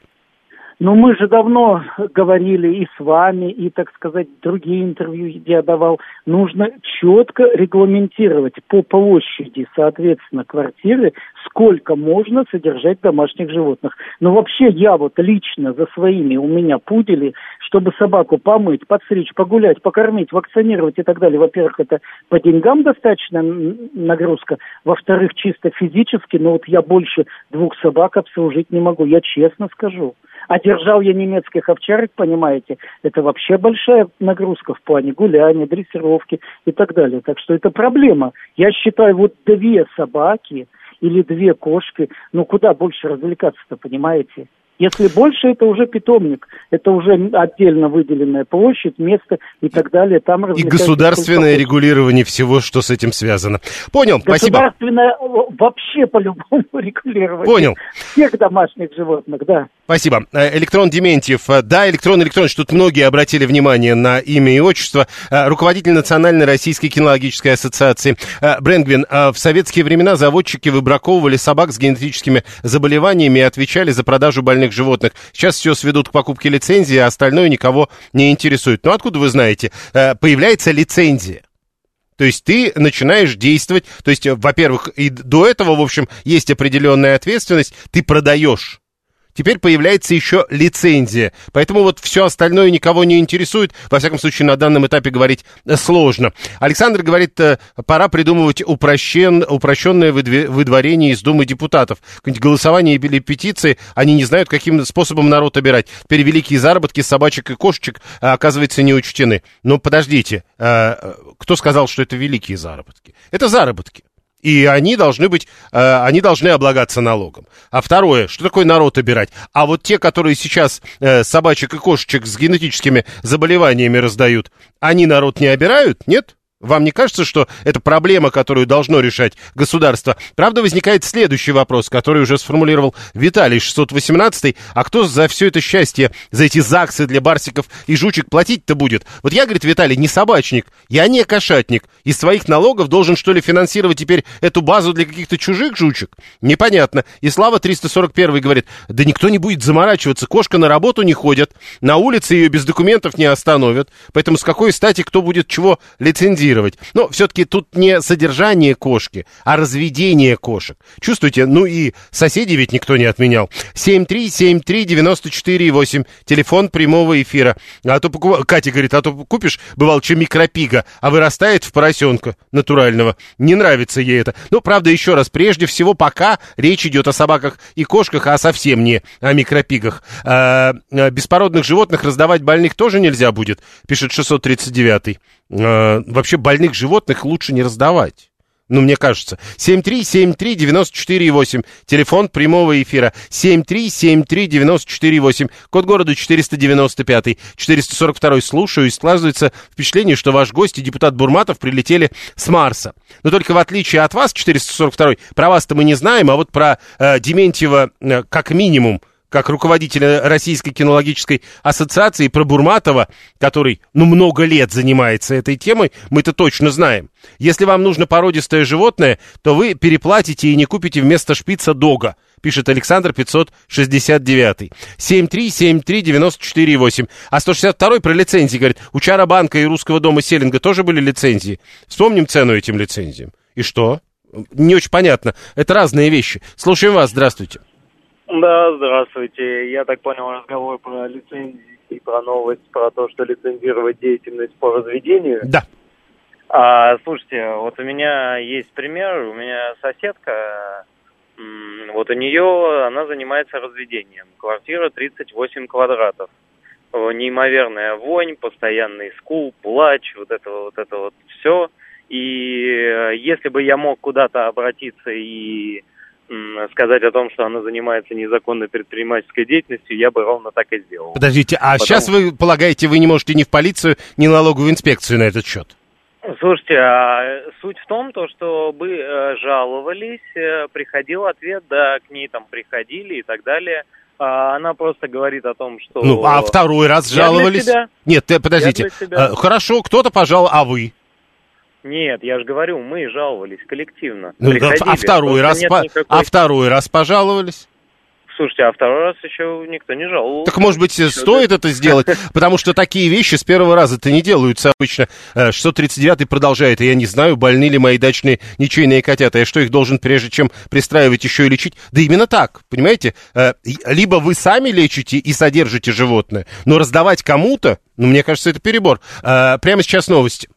Ну, мы же давно говорили и с вами, и, так сказать, другие интервью я давал. Нужно четко регламентировать по площади, соответственно, квартиры, сколько можно содержать домашних животных. Но вообще я вот лично за своими, у меня пудели, чтобы собаку помыть, подстричь, погулять, покормить, вакцинировать и так далее. Во-первых, это по деньгам достаточно нагрузка. Во-вторых, чисто физически, но вот я больше двух собак обслужить не могу, я честно скажу. Одержал я немецких овчарок, понимаете, это вообще большая нагрузка в плане гуляния, дрессировки и так далее. Так что это проблема. Я считаю, вот две собаки или две кошки, ну куда больше развлекаться-то, понимаете? Если больше, это уже питомник, это уже отдельно выделенная площадь, место и так далее. Там и государственное регулирование всего, что с этим связано. Понял, спасибо. Государственное вообще по-любому регулирование. Понял. Всех домашних животных, да. Спасибо. Электрон Дементьев. Да, Электрон Электронович, тут многие обратили внимание на имя и отчество. Руководитель Национальной российской кинологической ассоциации Брэнгвин. В советские времена заводчики выбраковывали собак с генетическими заболеваниями и отвечали за продажу больных животных. Сейчас все сведут к покупке лицензии, а остальное никого не интересует. Ну, откуда вы знаете? Появляется лицензия. То есть ты начинаешь действовать. То есть, во-первых, и до этого, в общем, есть определенная ответственность. Ты продаешь. Теперь появляется еще лицензия. Поэтому вот все остальное никого не интересует. Во всяком случае, на данном этапе говорить сложно. Александр говорит, пора придумывать упрощен, упрощенное выдворение из Думы депутатов. Какие-нибудь голосования или петиции, они не знают, каким способом народ обирать. Теперь великие заработки собачек и кошечек, оказывается, не учтены. Но подождите, кто сказал, что это великие заработки? Это заработки. И они должны быть, э, они должны облагаться налогом. А второе, что такое народ обирать? А вот те, которые сейчас э, собачек и кошечек с генетическими заболеваниями раздают, они народ не обирают? Нет? Вам не кажется, что это проблема, которую должно решать государство? Правда, возникает следующий вопрос, который уже сформулировал Виталий, шестьсот восемнадцатый. А кто за все это счастье, за эти ЗАГСы для барсиков и жучек платить-то будет? Вот я, говорит Виталий, не собачник, я не кошатник. Из своих налогов должен, что ли, финансировать теперь эту базу для каких-то чужих жучек? Непонятно. И Слава триста сорок первый говорит, да никто не будет заморачиваться, кошка на работу не ходит, на улице ее без документов не остановят. Поэтому с какой стати кто будет чего лицензировать? Но все-таки тут не содержание кошки, а разведение кошек. Чувствуете? Ну и соседей ведь никто не отменял. семь три семь три девяносто четыре восемь. Телефон прямого эфира. А то покуп... Катя говорит, а то купишь, бывало, что микропига, а вырастает в поросенка натурального. Не нравится ей это. Но, правда, еще раз, прежде всего, пока речь идет о собаках и кошках, а совсем не о микропигах. А беспородных животных раздавать больных тоже нельзя будет, пишет шестьсот тридцать девятый. А вообще, больных животных лучше не раздавать. Ну, мне кажется. семь три семь три девяносто четыре восемь. Телефон прямого эфира. семь три семь три девяносто четыре восемь. Код города четыреста девяносто пять. четыреста сорок два. Слушаю, и складывается впечатление, что ваш гость и депутат Бурматов прилетели с Марса. Но только в отличие от вас, четыреста сорок два, про вас-то мы не знаем, а вот про э, Дементьева э, как минимум, как руководителя Российской кинологической ассоциации, про Бурматова, который, ну, много лет занимается этой темой, мы-то точно знаем. Если вам нужно породистое животное, то вы переплатите и не купите вместо шпица дога, пишет Александр пятьсот шестьдесят девятый. семь три семь три девяносто четыре восемь. А сто шестьдесят второй про лицензии говорит, у Чара банка и Русского дома Селлинга тоже были лицензии. Вспомним цену этим лицензиям. И что? Не очень понятно. Это разные вещи. Слушаем вас. Здравствуйте. Да, здравствуйте. Я так понял, разговор про лицензии и про новость, про то, что лицензировать деятельность по разведению. Да. А, слушайте, вот у меня есть пример. У меня соседка, вот у нее, она занимается разведением. Квартира тридцать восемь квадратов. Неимоверная вонь, постоянный скул, плач, вот это вот, это вот все. И если бы я мог куда-то обратиться и сказать о том, что она занимается незаконной предпринимательской деятельностью, я бы ровно так и сделал. Подождите, а Потому... сейчас вы полагаете, вы не можете ни в полицию, ни налоговую инспекцию на этот счет? Слушайте, а суть в том, то, что мы жаловались, приходил ответ, да, к ней там приходили и так далее. А она просто говорит о том, что... Ну, а второй раз жаловались? Нет, подождите. Хорошо, кто-то пожал, а вы? Нет, я же говорю, мы жаловались коллективно. Ну, а, второй раз по... никакой... а второй раз пожаловались? Слушайте, а второй раз еще никто не жаловался. Так, может быть, стоит это сделать? Потому что такие вещи с первого раза-то не делаются обычно. шестьсот тридцать девятый продолжает. Я не знаю, больны ли мои дачные ничейные котята. Я что, их должен, прежде чем пристраивать, еще и лечить? Да именно так, понимаете? Либо вы сами лечите и содержите животное, но раздавать кому-то, ну, мне кажется, это перебор. Прямо сейчас новости.